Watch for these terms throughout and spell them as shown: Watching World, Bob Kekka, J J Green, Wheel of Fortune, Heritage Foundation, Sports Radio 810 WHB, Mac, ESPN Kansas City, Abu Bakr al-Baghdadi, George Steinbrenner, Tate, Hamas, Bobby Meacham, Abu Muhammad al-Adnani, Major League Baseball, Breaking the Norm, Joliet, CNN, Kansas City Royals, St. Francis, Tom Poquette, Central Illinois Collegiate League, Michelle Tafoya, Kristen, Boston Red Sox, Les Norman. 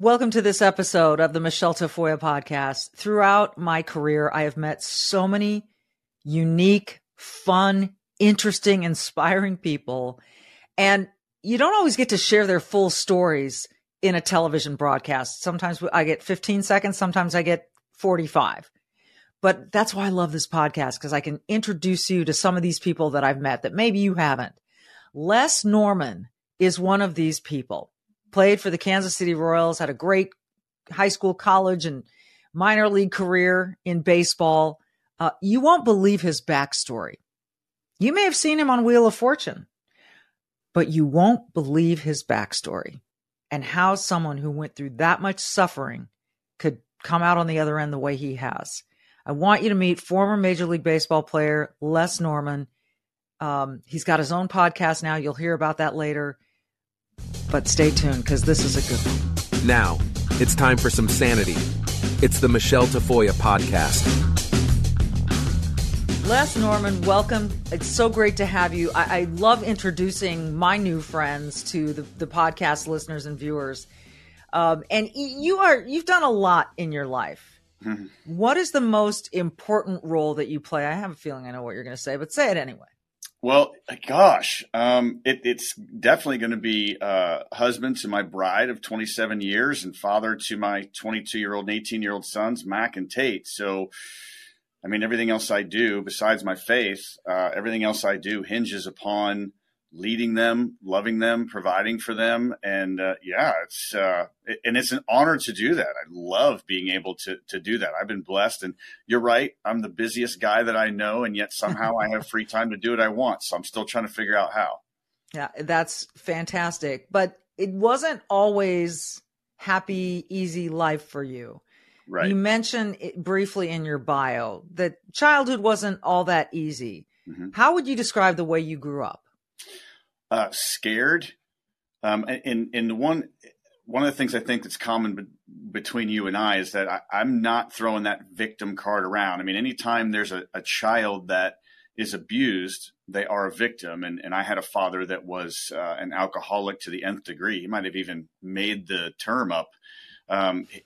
Welcome to this episode of the Michelle Tafoya podcast. Throughout my career, I have met so many unique, fun, interesting, inspiring people. And you don't always get to share their full stories in a television broadcast. Sometimes I get 15 seconds. Sometimes I get 45. But that's why I love this podcast, because I can introduce you to some of these people that I've met that maybe you haven't. Les Norman is one of these people. Played for the Kansas City Royals, had a great high school, college, and minor league career in baseball. You won't believe his backstory. You may have seen him on Wheel of Fortune, but you won't believe his backstory and how someone who went through that much suffering could come out on the other end the way he has. I want you to meet former Major League Baseball player Les Norman. He's got his own podcast now. You'll hear about that later. But stay tuned, because this is a good one. Now, it's time for some sanity. It's the Michelle Tafoya podcast. Les Norman, welcome. It's so great to have you. I love introducing my new friends to the podcast listeners and viewers. And you've done a lot in your life. Mm-hmm. What is the most important role that you play? I have a feeling I know what you're going to say, but say it anyway. Well, gosh, it's definitely going to be husband to my bride of 27 years and father to my 22-year-old and 18-year-old sons, Mac and Tate. So, I mean, everything else I do besides my faith, everything else I do hinges upon leading them, loving them, providing for them. And and it's an honor to do that. I love being able to do that. I've been blessed, and you're right. I'm the busiest guy that I know. And yet somehow I have free time to do what I want. So I'm still trying to figure out how. Yeah, that's fantastic. But it wasn't always happy, easy life for you. Right. You mentioned it briefly in your bio that childhood wasn't all that easy. Mm-hmm. How would you describe the way you grew up? Scared. And the one of the things I think that's common between you and I is that I'm not throwing that victim card around. I mean, anytime there's a child that is abused, they are a victim. And I had a father that was an alcoholic to the nth degree. He might have even made the term up.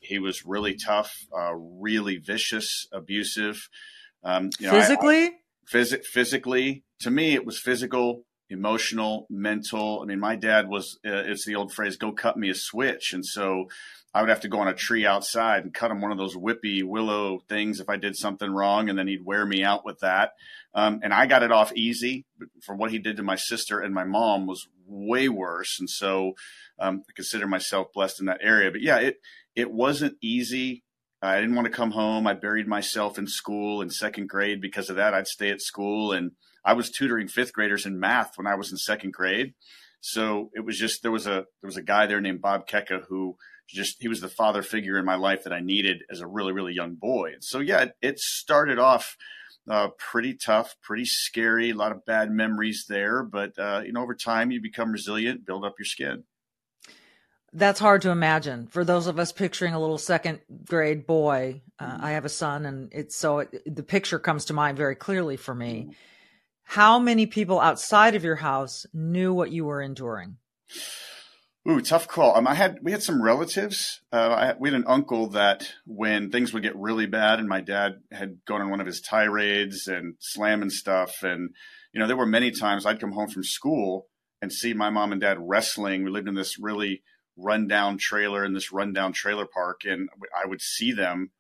He was really tough, really vicious, abusive. Physically, to me, it was physical, emotional, mental. I mean, my dad was, it's the old phrase, go cut me a switch. And so I would have to go on a tree outside and cut him one of those whippy willow things if I did something wrong. And then he'd wear me out with that. And I got it off easy. But for what he did to my sister and my mom was way worse. And so I consider myself blessed in that area. But yeah, it wasn't easy. I didn't want to come home. I buried myself in school in second grade. Because of that, I'd stay at school, and I was tutoring fifth graders in math when I was in second grade. So it was just, there was a guy there named Bob Kekka who he was the father figure in my life that I needed as a really, really young boy. And so, yeah, it started off pretty tough, pretty scary, a lot of bad memories there. But, over time you become resilient, build up your skin. That's hard to imagine for those of us picturing a little second grade boy. I have a son, and the picture comes to mind very clearly for me. Mm-hmm. How many people outside of your house knew what you were enduring? Ooh, tough call. We had some relatives. We had an uncle that when things would get really bad and my dad had gone on one of his tirades and slamming stuff. And, there were many times I'd come home from school and see my mom and dad wrestling. We lived in this really rundown trailer park. And I would see them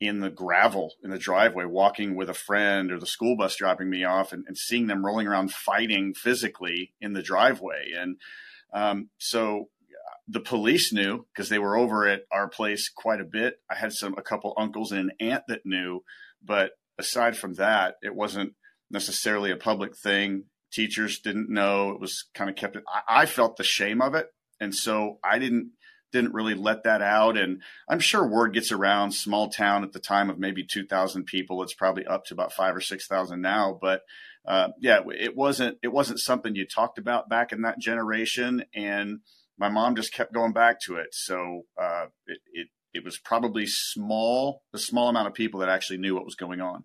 in the gravel in the driveway, walking with a friend or the school bus dropping me off, and seeing them rolling around fighting physically in the driveway. And so the police knew, because they were over at our place quite a bit. I had a couple uncles and an aunt that knew, but aside from that, it wasn't necessarily a public thing. Teachers didn't know. It was kind of kept. I felt the shame of it. And so I didn't didn't really let that out. And I'm sure word gets around. Small town at the time of maybe 2,000 people. It's probably up to about 5,000 or 6,000 now. But yeah, it wasn't something you talked about back in that generation. And my mom just kept going back to it. So it was probably a small amount of people that actually knew what was going on.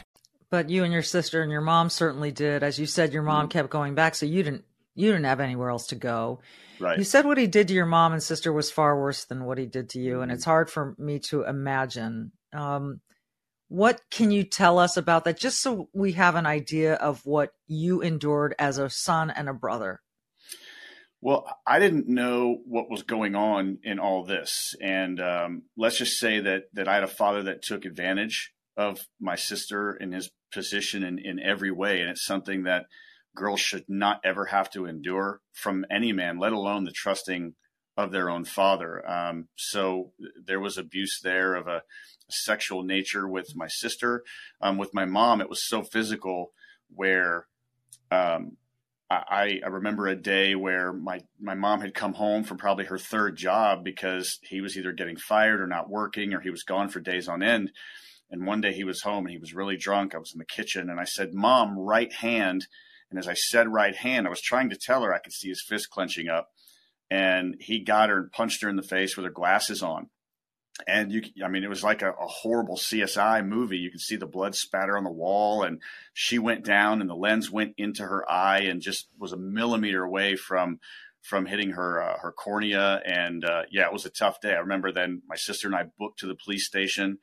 But you and your sister and your mom certainly did. As you said, your mom kept going back, so you didn't have anywhere else to go. Right. You said what he did to your mom and sister was far worse than what he did to you, and it's hard for me to imagine. What can you tell us about that, just so we have an idea of what you endured as a son and a brother? Well, I didn't know what was going on in all this, and let's just say that I had a father that took advantage of my sister in his position in every way. And it's something that girls should not ever have to endure from any man, let alone the trusting of their own father. So there was abuse there of a sexual nature with my sister. With my mom, it was so physical where I remember a day where my mom had come home from probably her third job because he was either getting fired or not working, or he was gone for days on end. And one day he was home and he was really drunk. I was in the kitchen and I said, "Mom, right hand." And as I said, right hand, I was trying to tell her, I could see his fist clenching up, and he got her and punched her in the face with her glasses on. And it was like a horrible CSI movie. You could see the blood spatter on the wall, and she went down and the lens went into her eye and just was a millimeter away from hitting her cornea. And it was a tough day. I remember then my sister and I booked to the police station.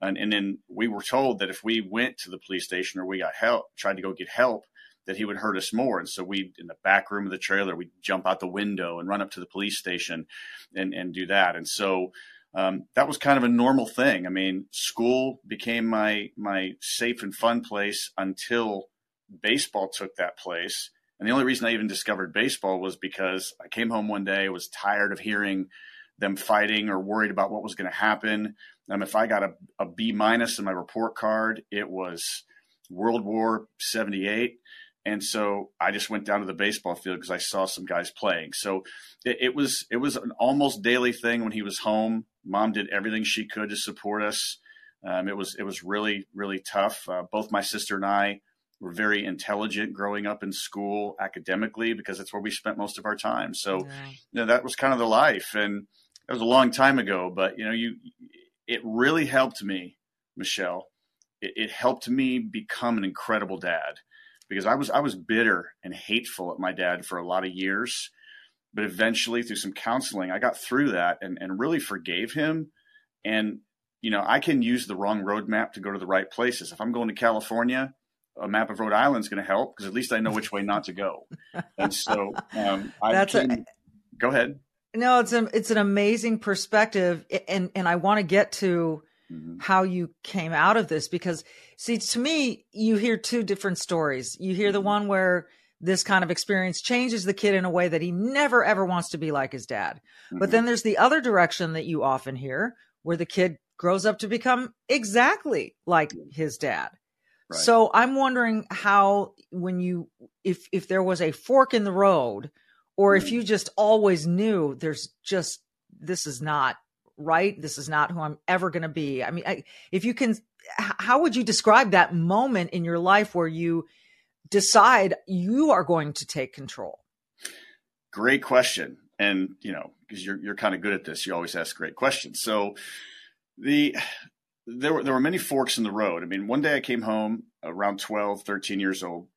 And then we were told that if we went to the police station or we got help, tried to go get help, that he would hurt us more. And so we, in the back room of the trailer, we'd jump out the window and run up to the police station and do that. And so that was kind of a normal thing. I mean, school became my safe and fun place until baseball took that place. And the only reason I even discovered baseball was because I came home one day, was tired of hearing them fighting or worried about what was going to happen. If I got a B- in my report card, it was World War 78. And so I just went down to the baseball field because I saw some guys playing. So it was an almost daily thing when he was home. Mom did everything she could to support us. It was really, really tough. Both my sister and I were very intelligent growing up in school academically because that's where we spent most of our time. So that was kind of the life. And that was a long time ago, but it really helped me, Michelle. It helped me become an incredible dad, because I was bitter and hateful at my dad for a lot of years. But eventually, through some counseling, I got through that and really forgave him. And, I can use the wrong roadmap to go to the right places. If I'm going to California, a map of Rhode Island is going to help, because at least I know which way not to go. And so go ahead. No, it's an amazing perspective, and I want to get to how you came out of this, because, see, to me, you hear two different stories. You hear the one where this kind of experience changes the kid in a way that he never, ever wants to be like his dad. But then there's the other direction that you often hear, where the kid grows up to become exactly like his dad. Right. So I'm wondering how, when you, if there was a fork in the road, or if you just always knew this is not right. This is not who I'm ever going to be. I mean, how would you describe that moment in your life where you decide you are going to take control? Great question. And, because you're kind of good at this. You always ask great questions. So there were many forks in the road. I mean, one day I came home around 12, 13 years old.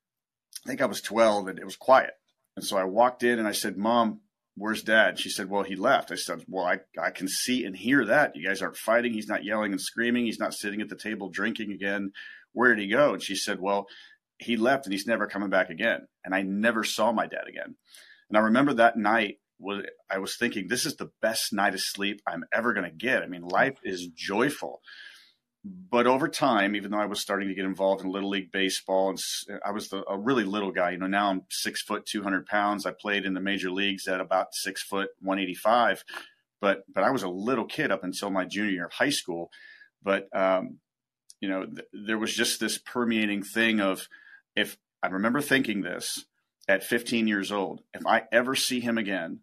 I think I was 12, and it was quiet. And so I walked in and I said, "Mom, where's Dad?" She said, "Well, he left." I said, "Well, I can see and hear that. You guys aren't fighting. He's not yelling and screaming. He's not sitting at the table drinking again. Where did he go?" And she said, "Well, he left and he's never coming back again." And I never saw my dad again. And I remember that night I was thinking, this is the best night of sleep I'm ever going to get. I mean, life is joyful. But over time, even though I was starting to get involved in Little League Baseball, and I was a really little guy, you know, now I'm 6 foot, 200 pounds. I played in the major leagues at about 6 foot, 185. But I was a little kid up until my junior year of high school. But, you know, there was just this permeating thing of, if I remember thinking this at 15 years old, if I ever see him again,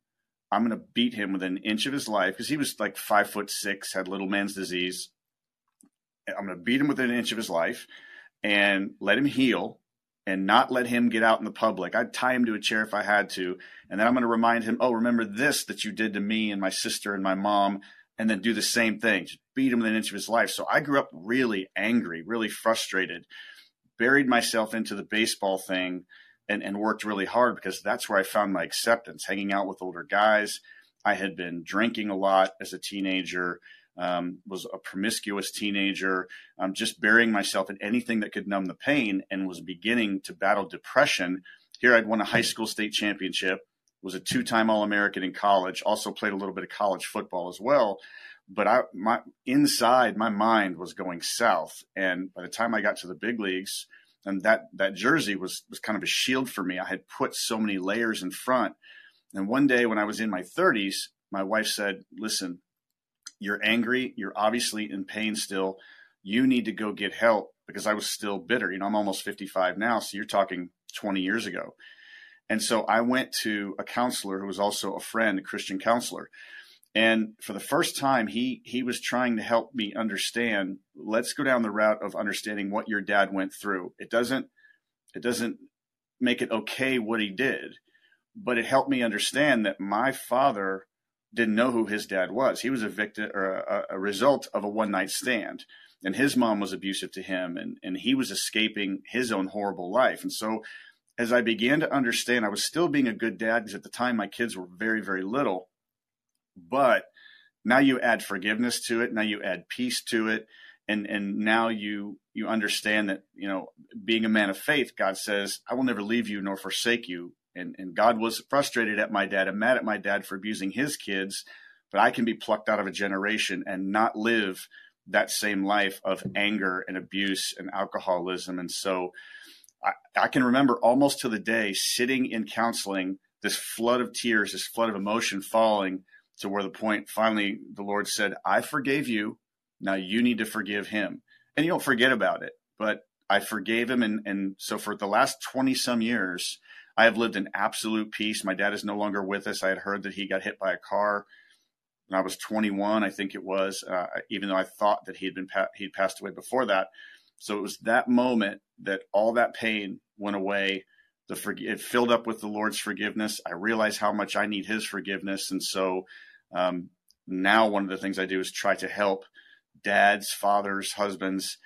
I'm going to beat him within an inch of his life, because he was like 5'6", had little man's disease. I'm going to beat him within an inch of his life and let him heal and not let him get out in the public. I'd tie him to a chair if I had to. And then I'm going to remind him, "Oh, remember this that you did to me and my sister and my mom," and then do the same thing, just beat him within an inch of his life. So I grew up really angry, really frustrated, buried myself into the baseball thing and worked really hard, because that's where I found my acceptance, hanging out with older guys. I had been drinking a lot as a teenager. Was a promiscuous teenager, just burying myself in anything that could numb the pain, and was beginning to battle depression. Here I'd won a high school state championship, was a two-time All-American in college, also played a little bit of college football as well. But my mind was going south. And by the time I got to the big leagues, and that jersey was kind of a shield for me. I had put so many layers in front. And one day when I was in my 30s, my wife said, "Listen, you're angry. You're obviously in pain still. You need to go get help," because I was still bitter. You know, I'm almost 55 now. So you're talking 20 years ago. And so I went to a counselor who was also a friend, a Christian counselor. And for the first time, he was trying to help me understand, let's go down the route of understanding what your dad went through. It doesn't make it okay what he did, but it helped me understand that my father didn't know who his dad was. He was a victim or a result of a one-night stand, and his mom was abusive to him, and he was escaping his own horrible life. And so as I began to understand, I was still being a good dad, because at the time my kids were very, very little, but now you add forgiveness to it. Now you add peace to it. And now you understand that, you know, being a man of faith, God says, "I will never leave you nor forsake you." And God was frustrated at my dad and mad at my dad for abusing his kids, but I can be plucked out of a generation and not live that same life of anger and abuse and alcoholism. And so I can remember almost to the day sitting in counseling, this flood of tears, this flood of emotion falling, to where the point finally the Lord said, "I forgave you. Now you need to forgive him." And you don't forget about it, but I forgave him. And so for the last 20 some years, I have lived in absolute peace. My dad is no longer with us. I had heard that he got hit by a car when I was 21, I think it was, even though I thought that he'd passed away before that. So it was that moment that all that pain went away. It filled up with the Lord's forgiveness. I realized how much I need his forgiveness. And so now one of the things I do is try to help dads, fathers, husbands,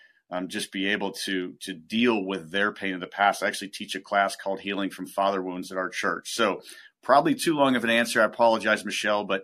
just be able to deal with their pain of the past. I actually teach a class called Healing from Father Wounds at our church. So probably too long of an answer. I apologize, Michelle, but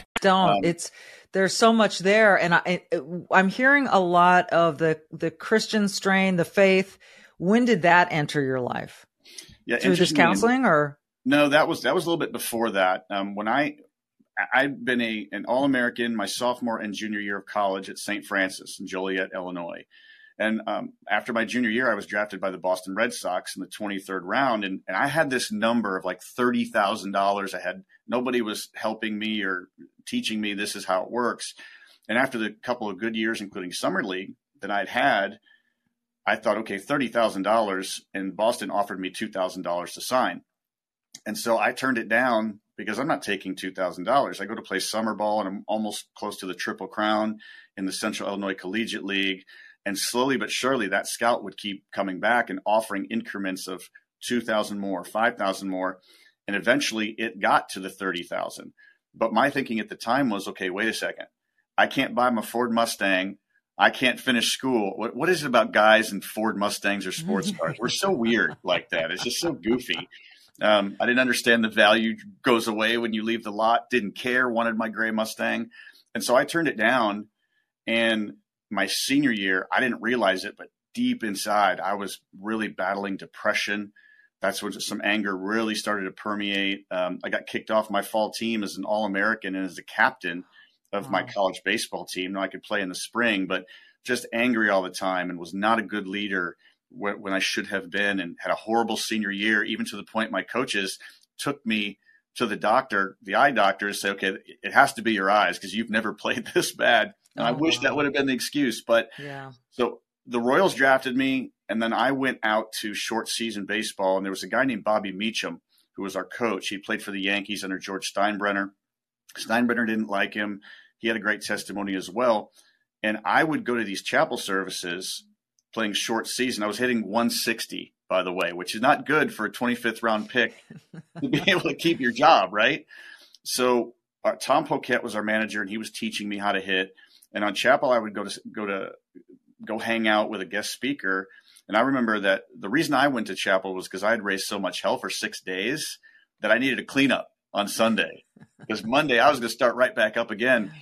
way. Don't. There's so much there. And I'm hearing a lot of the Christian strain, the faith. When did that enter your life? Yeah, through just counseling or? No, that was a little bit before that. When I'd been an All-American my sophomore and junior year of college at St. Francis in Joliet, Illinois. And after my junior year, I was drafted by the Boston Red Sox in the 23rd round. And I had this number of like $30,000. Nobody was helping me or teaching me this is how it works. And after the couple of good years, including summer league that I'd had, I thought, okay, $30,000, and Boston offered me $2,000 to sign. And so I turned it down because I'm not taking $2,000. I go to play summer ball, and I'm almost close to the Triple Crown in the Central Illinois Collegiate League. And slowly but surely, that scout would keep coming back and offering increments of 2,000 more, 5,000 more. And eventually it got to the 30,000. But my thinking at the time was, okay, wait a second. I can't buy my Ford Mustang. I can't finish school. What is it about guys and Ford Mustangs or sports cars? We're so weird like that. It's just so goofy. I didn't understand the value goes away when you leave the lot. Didn't care. Wanted my gray Mustang. And so I turned it down. And my senior year, I didn't realize it, but deep inside, I was really battling depression. That's when some anger really started to permeate. I got kicked off my fall team as an All-American and as the captain of my college baseball team. Now I could play in the spring, but just angry all the time and was not a good leader when I should have been, and had a horrible senior year, even to the point my coaches took me to the doctor, the eye doctor, and say, okay, it has to be your eyes because you've never played this bad. And I wish that would have been the excuse. But yeah. So the Royals drafted me, and then I went out to short season baseball, and there was a guy named Bobby Meacham who was our coach. He played for the Yankees under George Steinbrenner. Steinbrenner didn't like him. He had a great testimony as well. And I would go to these chapel services playing short season. I was hitting 160, by the way, which is not good for a 25th round pick to be able to keep your job, right? So Tom Poquette was our manager, and he was teaching me how to hit. And on chapel, I would go hang out with a guest speaker. And I remember that the reason I went to chapel was because I had raised so much hell for 6 days that I needed a cleanup on Sunday, because Monday I was going to start right back up again.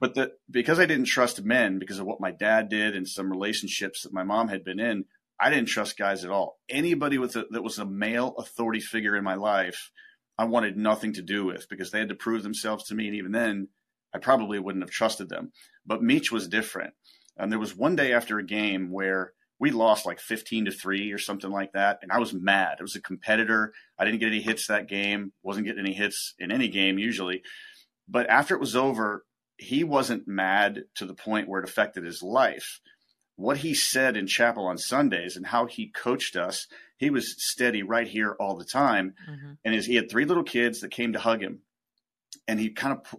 But because I didn't trust men because of what my dad did and some relationships that my mom had been in, I didn't trust guys at all. Anybody that was a male authority figure in my life, I wanted nothing to do with, because they had to prove themselves to me. And even then, I probably wouldn't have trusted them. But Meach was different. And there was one day after a game where we lost like 15-3 or something like that. And I was mad. It was a competitor. I didn't get any hits that game. Wasn't getting any hits in any game usually. But after it was over, he wasn't mad to the point where it affected his life. What he said in chapel on Sundays and how he coached us, he was steady right here all the time. Mm-hmm. And he had three little kids that came to hug him. And he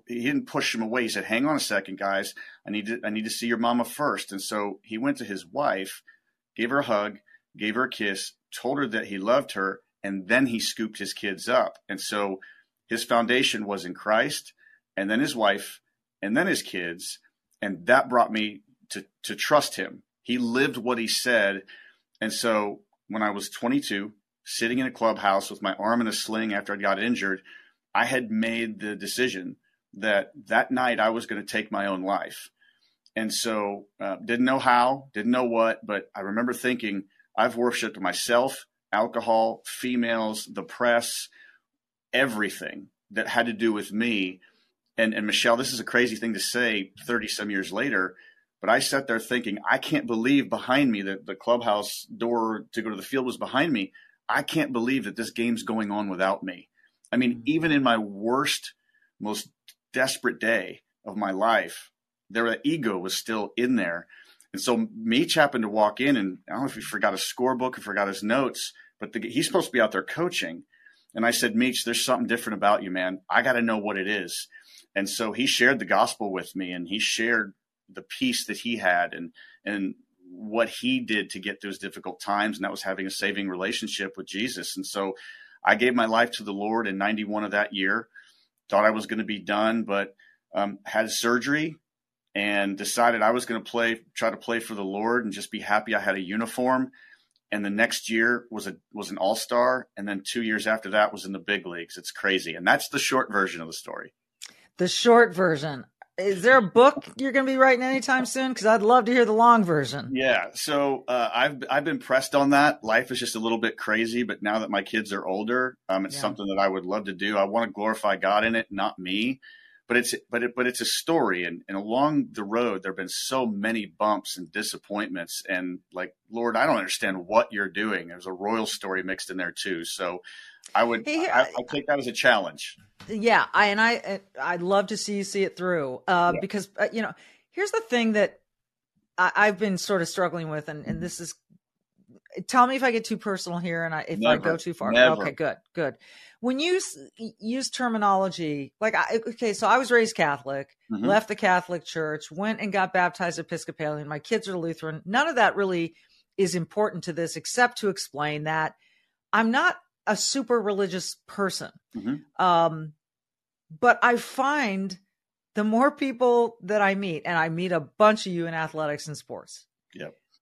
didn't push him away. He said, hang on a second, guys. I need to see your mama first. And so he went to his wife, gave her a hug, gave her a kiss, told her that he loved her, and then he scooped his kids up. And so his foundation was in Christ, and then his wife, and then his kids, and that brought me to trust him. He lived what he said. And so when I was 22, sitting in a clubhouse with my arm in a sling after I got injured, I had made the decision that night I was going to take my own life. And so didn't know how, didn't know what, but I remember thinking, I've worshipped myself, alcohol, females, the press, everything that had to do with me. And Michelle, this is a crazy thing to say 30 some years later, but I sat there thinking, I can't believe behind me that the clubhouse door to go to the field was behind me. I can't believe that this game's going on without me. I mean, even in my worst, most desperate day of my life, that ego was still in there. And so Meach happened to walk in, and I don't know if he forgot his scorebook or forgot his notes, but he's supposed to be out there coaching. And I said, Meach, there's something different about you, man. I got to know what it is. And so he shared the gospel with me, and he shared the peace that he had and what he did to get through his difficult times. And that was having a saving relationship with Jesus. And so I gave my life to the Lord in 91 of that year, thought I was going to be done, but had surgery and decided I was going to try to play for the Lord and just be happy I had a uniform. And the next year was an all-star. And then 2 years after that was in the big leagues. It's crazy. And that's the short version of the story. the short version. Is there a book you're going to be writing anytime soon? Because I'd love to hear the long version. Yeah. So I've been pressed on that. Life is just a little bit crazy. But now that my kids are older, it's something that I would love to do. I want to glorify God in it, not me. But it's a story. And along the road, there have been so many bumps and disappointments. And like, Lord, I don't understand what you're doing. There's a royal story mixed in there, too. So I take that as a challenge. Yeah, I'd love to see it through because, here's the thing that I've been sort of struggling with. And this is, tell me if I get too personal here and if I go too far. Never. Okay, good. When you use terminology, so I was raised Catholic, mm-hmm. left the Catholic Church, went and got baptized Episcopalian. My kids are Lutheran. None of that really is important to this except to explain that I'm not a super religious person. Mm-hmm. But I find the more people that I meet, and I meet a bunch of you in athletics and sports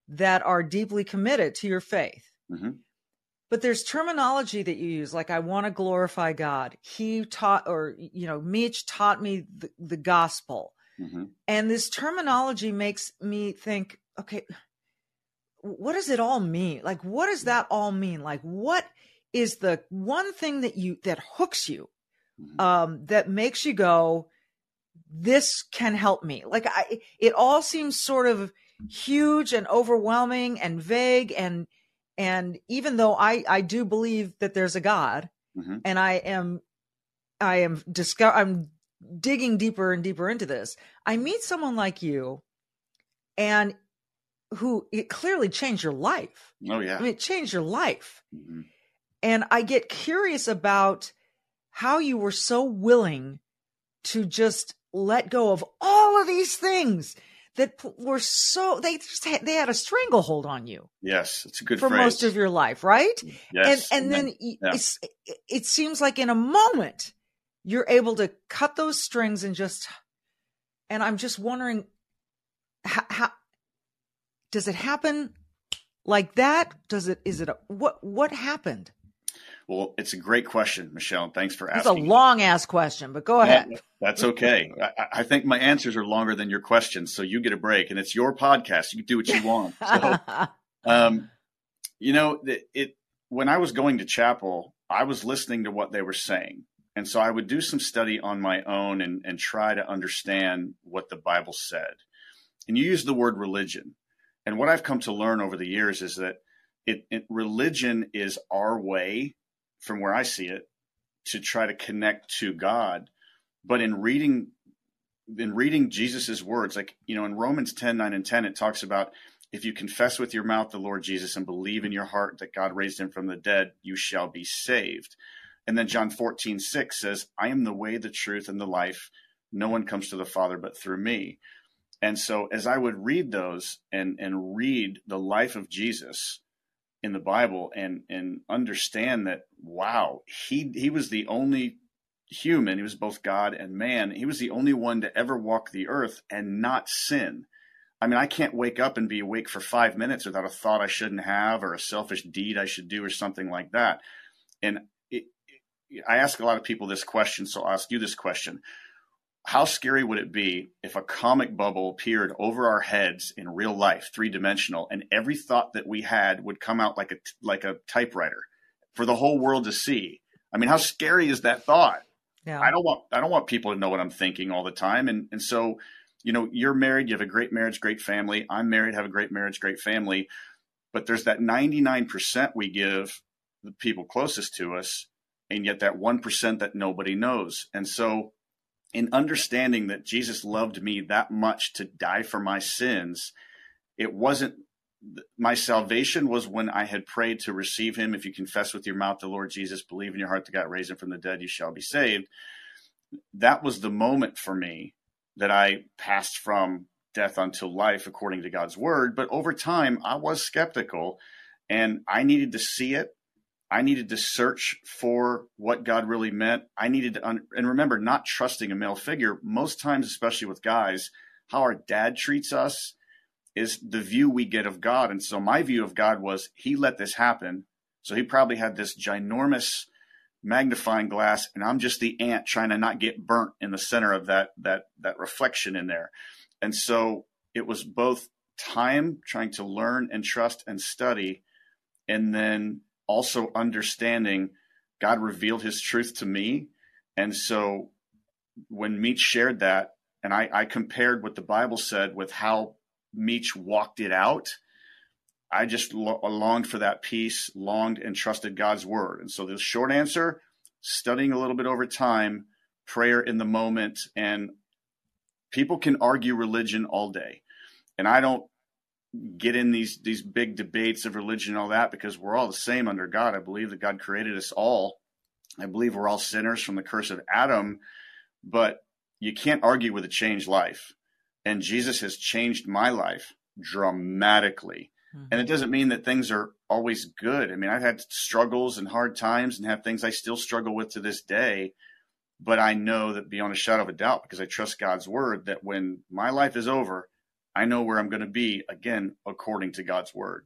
that are deeply committed to your faith, mm-hmm. but there's terminology that you use. Like, I want to glorify God. He taught, Meach taught me the gospel. Mm-hmm. And this terminology makes me think, okay, what does it all mean? Like, what does that all mean? Like, what is the one thing that hooks you, that makes you go, this can help me. Like, it all seems sort of huge and overwhelming and vague. And even though I do believe that there's a God, mm-hmm. and I'm digging deeper and deeper into this, I meet someone like you and who it clearly changed your life. Oh yeah. I mean, it changed your life. Mm-hmm. And I get curious about how you were so willing to just let go of all of these things that were so, they had a stranglehold on you. Yes, it's a good phrase. For most of your life, right? Yes. And then it seems like in a moment you're able to cut those strings and I'm just wondering, how does it happen like that? What happened? Well, it's a great question, Michelle. Thanks for asking. It's a long-ass question, but go ahead. That's okay. I think my answers are longer than your questions, so you get a break. And it's your podcast. You can do what you want. So, when I was going to chapel, I was listening to what they were saying. And so I would do some study on my own and try to understand what the Bible said. And you used the word religion. And what I've come to learn over the years is that religion is our way, from where I see it, to try to connect to God. But in reading Jesus's words, in Romans 10:9-10, it talks about, if you confess with your mouth the Lord Jesus and believe in your heart that God raised him from the dead, you shall be saved. And then John 14:6 says, I am the way, the truth, and the life. No one comes to the Father but through me. And so as I would read those and read the life of Jesus in the Bible and understand that, wow, he was the only human. He was both God and man. He was the only one to ever walk the earth and not sin. I mean, I can't wake up and be awake for 5 minutes without a thought I shouldn't have or a selfish deed I should do or something like that. And I ask a lot of people this question, so I'll ask you this question. How scary would it be if a comic bubble appeared over our heads in real life, three-dimensional, and every thought that we had would come out like a typewriter for the whole world to see? I mean, how scary is that thought? Yeah. I don't want people to know what I'm thinking all the time. And so, you're married, you have a great marriage, great family. I'm married, have a great marriage, great family. But there's that 99% we give the people closest to us, and yet that 1% that nobody knows. And so, in understanding that Jesus loved me that much to die for my sins, it wasn't my salvation was when I had prayed to receive him. If you confess with your mouth the Lord Jesus, believe in your heart that God raised him from the dead, you shall be saved. That was the moment for me that I passed from death unto life according to God's word. But over time, I was skeptical, and I needed to see it. I needed to search for what God really meant. I needed to, and remember, not trusting a male figure. Most times, especially with guys, how our dad treats us is the view we get of God. And so my view of God was, he let this happen. So he probably had this ginormous magnifying glass, and I'm just the ant trying to not get burnt in the center of that reflection in there. And so it was both time trying to learn and trust and study, and then also understanding God revealed his truth to me. And so when Meach shared that, and I compared what the Bible said with how Meach walked it out, I just longed for that peace, longed and trusted God's word. And so the short answer, studying a little bit over time, prayer in the moment. And people can argue religion all day. And I don't get in these big debates of religion and all that, because we're all the same under God. I believe that God created us all. I believe we're all sinners from the curse of Adam, but you can't argue with a changed life. And Jesus has changed my life dramatically. And it doesn't mean that things are always good. I mean, I've had struggles and hard times and have things I still struggle with to this day. But I know that beyond a shadow of a doubt, because I trust God's word, that when my life is over, I know where I'm going to be, again, according to God's word.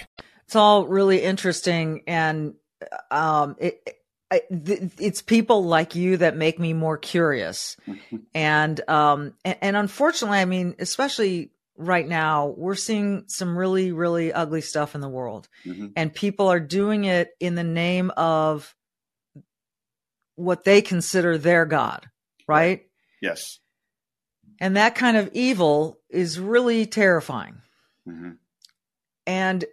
It's all really interesting, and it's people like you that make me more curious. And unfortunately, I mean, especially right now, we're seeing some really, really ugly stuff in the world, and people are doing it in the name of what they consider their God, right? Yes. And that kind of evil is really terrifying. And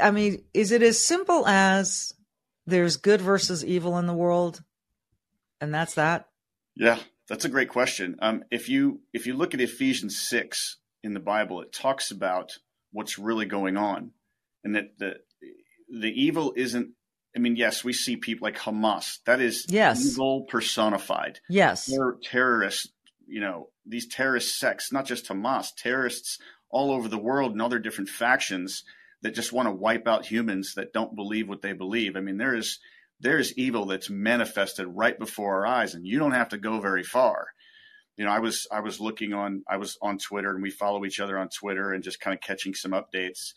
I mean, is it as simple as there's good versus evil in the world? And that's that? Yeah, that's a great question. If you look at Ephesians 6 in the Bible, it talks about what's really going on, and that the evil isn't, I mean, yes, we see people like Hamas. That is evil personified. Yes. They're terrorists, you know, these terrorist sects, not just Hamas, terrorists all over the world and other different factions that just want to wipe out humans that don't believe what they believe. I mean, there is evil that's manifested right before our eyes, and you don't have to go very far. You know, I was on Twitter, and we follow each other on Twitter and just kind of catching some updates,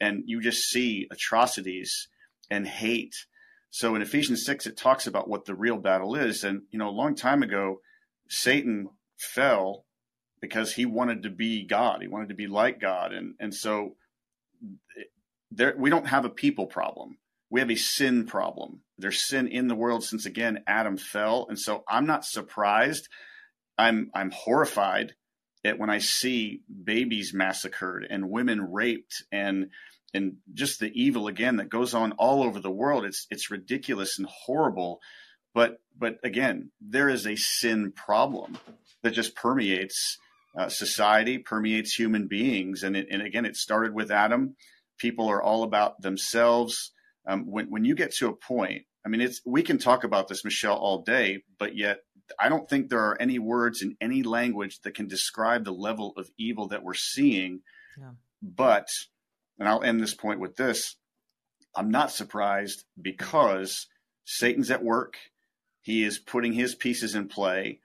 and you just see atrocities and hate. So in Ephesians 6, it talks about what the real battle is. And, you know, a long time ago, Satan fell because he wanted to be God. He wanted to be like God. And so there, we don't have a people problem. We have a sin problem. There's sin in the world since, again, Adam fell. And so I'm not surprised. I'm horrified at when I see babies massacred and women raped and just the evil, again, that goes on all over the world. It's ridiculous and horrible. But again, there is a sin problem that just permeates society, permeates human beings. And again, it started with Adam. People are all about themselves. When you get to a point, I mean, we can talk about this, Michelle, all day, but yet I don't think there are any words in any language that can describe the level of evil that we're seeing. Yeah. But, and I'll end this point with this, I'm not surprised, because Satan's at work. He is putting his pieces in play.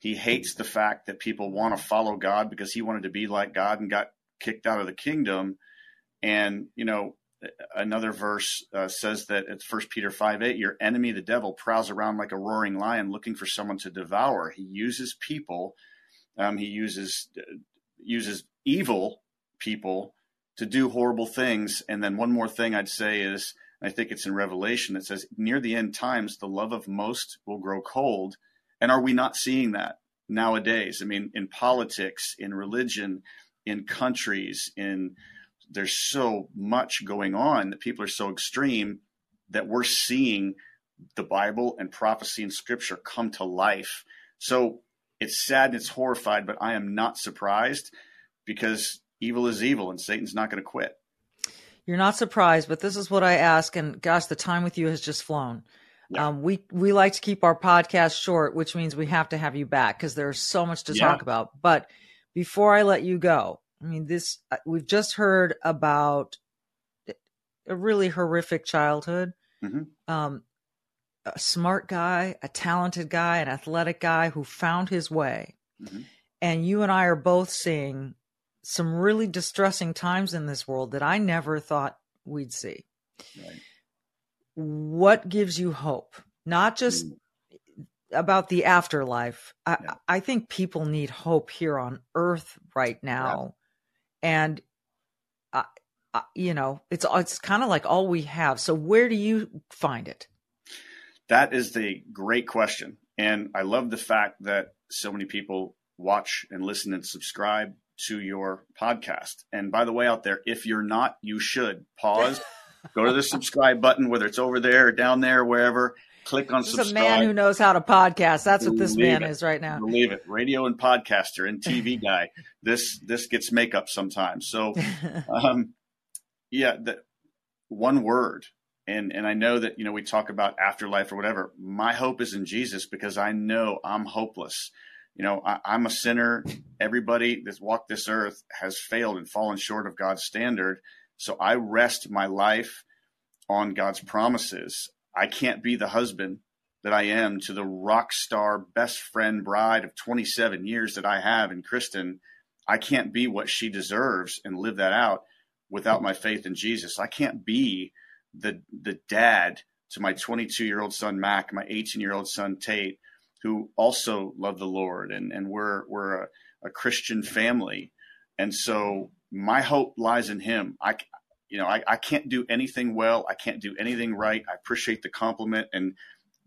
He hates the fact that people want to follow God because he wanted to be like God and got kicked out of the kingdom. And, you know, another verse says that it's 1 Peter 5:8, your enemy, the devil, prowls around like a roaring lion looking for someone to devour. He uses people. He uses evil people to do horrible things. And then one more thing I'd say is I think it's in Revelation that says, near the end times, the love of most will grow cold. And are we not seeing that nowadays? I mean, in politics, in religion, in countries, there's so much going on that people are so extreme that we're seeing the Bible and prophecy and scripture come to life. So it's sad and it's horrified, but I am not surprised, because evil is evil and Satan's not going to quit. You're not surprised, but this is what I ask. And gosh, the time with you has just flown. Yeah. We like to keep our podcast short, which means we have to have you back because there's so much to talk about. But before I let you go, I mean, we've just heard about a really horrific childhood. Mm-hmm. A smart guy, a talented guy, an athletic guy who found his way. Mm-hmm. And you and I are both seeing some really distressing times in this world that I never thought we'd see. Right. What gives you hope? Not just about the afterlife. I think people need hope here on earth right now. Yeah. And, it's kind of like all we have. So where do you find it? That is the great question. And I love the fact that so many people watch and listen and subscribe to your podcast. And by the way, out there, if you're not, you should pause, go to the subscribe button, whether it's over there or down there, wherever, click on subscribe. This is a man who knows how to podcast. That's what this man is right now. Believe it. Radio and podcaster and TV guy. This gets makeup sometimes. So, one word. And I know that, we talk about afterlife or whatever. My hope is in Jesus, because I know I'm hopeless. I'm a sinner. Everybody that's walked this earth has failed and fallen short of God's standard. So I rest my life on God's promises. I can't be the husband that I am to the rock star best friend bride of 27 years that I have in Kristen. I can't be what she deserves and live that out without my faith in Jesus. I can't be the dad to my 22-year-old son, Mac, my 18-year-old son, Tate, who also love the Lord, and we're a Christian family. And so my hope lies in him. I can't do anything well. I can't do anything right. I appreciate the compliment. And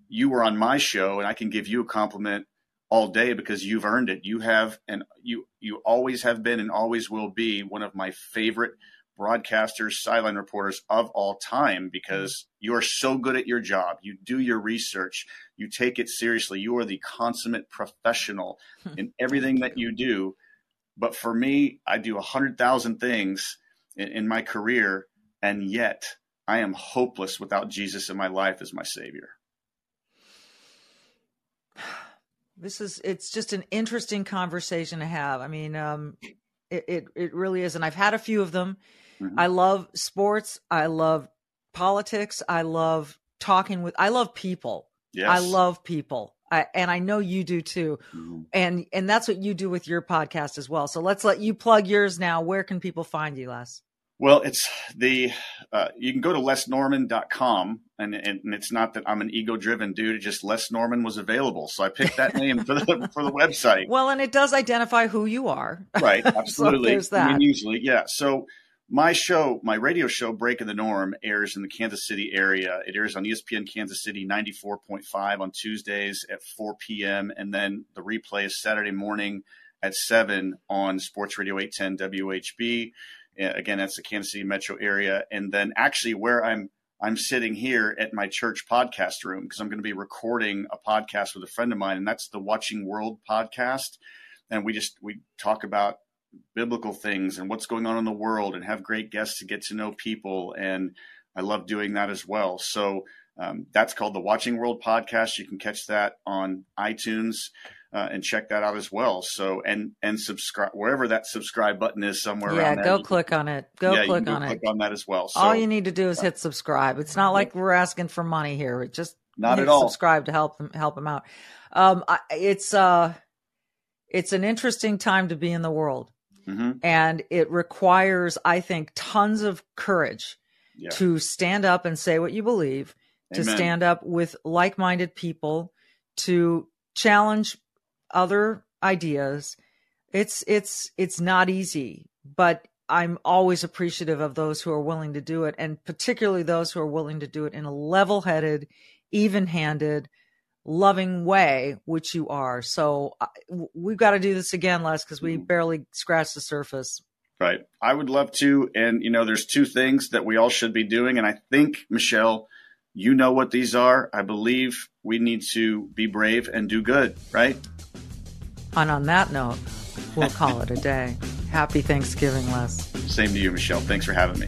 you were on my show, and I can give you a compliment all day because you've earned it. You have, and you always have been and always will be one of my favorite broadcasters, sideline reporters of all time, because you are so good at your job. You do your research. You take it seriously. You are the consummate professional in everything that you do. But for me, I do 100,000 things in my career, and yet I am hopeless without Jesus in my life as my savior. It's just an interesting conversation to have. I mean, it really is. And I've had a few of them. Mm-hmm. I love sports. I love politics. I love I love people. Yes. I love people. And I know you do too. Mm-hmm. And that's what you do with your podcast as well. So let's let you plug yours now. Where can people find you, Les? Well, it's you can go to LesNorman.com, and it's not that I'm an ego-driven dude. It's just Les Norman was available, so I picked that name for the website. Well, and it does identify who you are, right? Absolutely. So there's that. I mean, usually, yeah. So my radio show, Breaking the Norm, airs in the Kansas City area. It airs on ESPN Kansas City 94.5 on Tuesdays at 4 p.m., and then the replay is Saturday morning at 7 on Sports Radio 810 WHB. Again, that's the Kansas City metro area. And then actually where I'm sitting here at my church podcast room, because I'm going to be recording a podcast with a friend of mine, and that's the Watching World podcast. And we talk about biblical things and what's going on in the world, and have great guests to get to know people. And I love doing that as well. So that's called the Watching World podcast. You can catch that on iTunes. And check that out as well. So, and subscribe wherever that subscribe button is somewhere around there. Yeah, go click on it. Click on that as well. So, all you need to do is hit subscribe. It's not like we're asking for money here. It just not at all. Subscribe to help them out. It's an interesting time to be in the world, mm-hmm. and it requires, I think, tons of courage to stand up and say what you believe, to stand up with like-minded people, to challenge other ideas. It's not easy, but I'm always appreciative of those who are willing to do it, and particularly those who are willing to do it in a level-headed, even-handed, loving way, which you are. So we've got to do this again, Les, because we barely scratched the surface. Right. I would love to. And, you know, there's two things that we all should be doing. And I think, Michelle, you know what these are. I believe we need to be brave and do good, right? And on that note, we'll call it a day. Happy Thanksgiving, Les. Same to you, Michelle. Thanks for having me.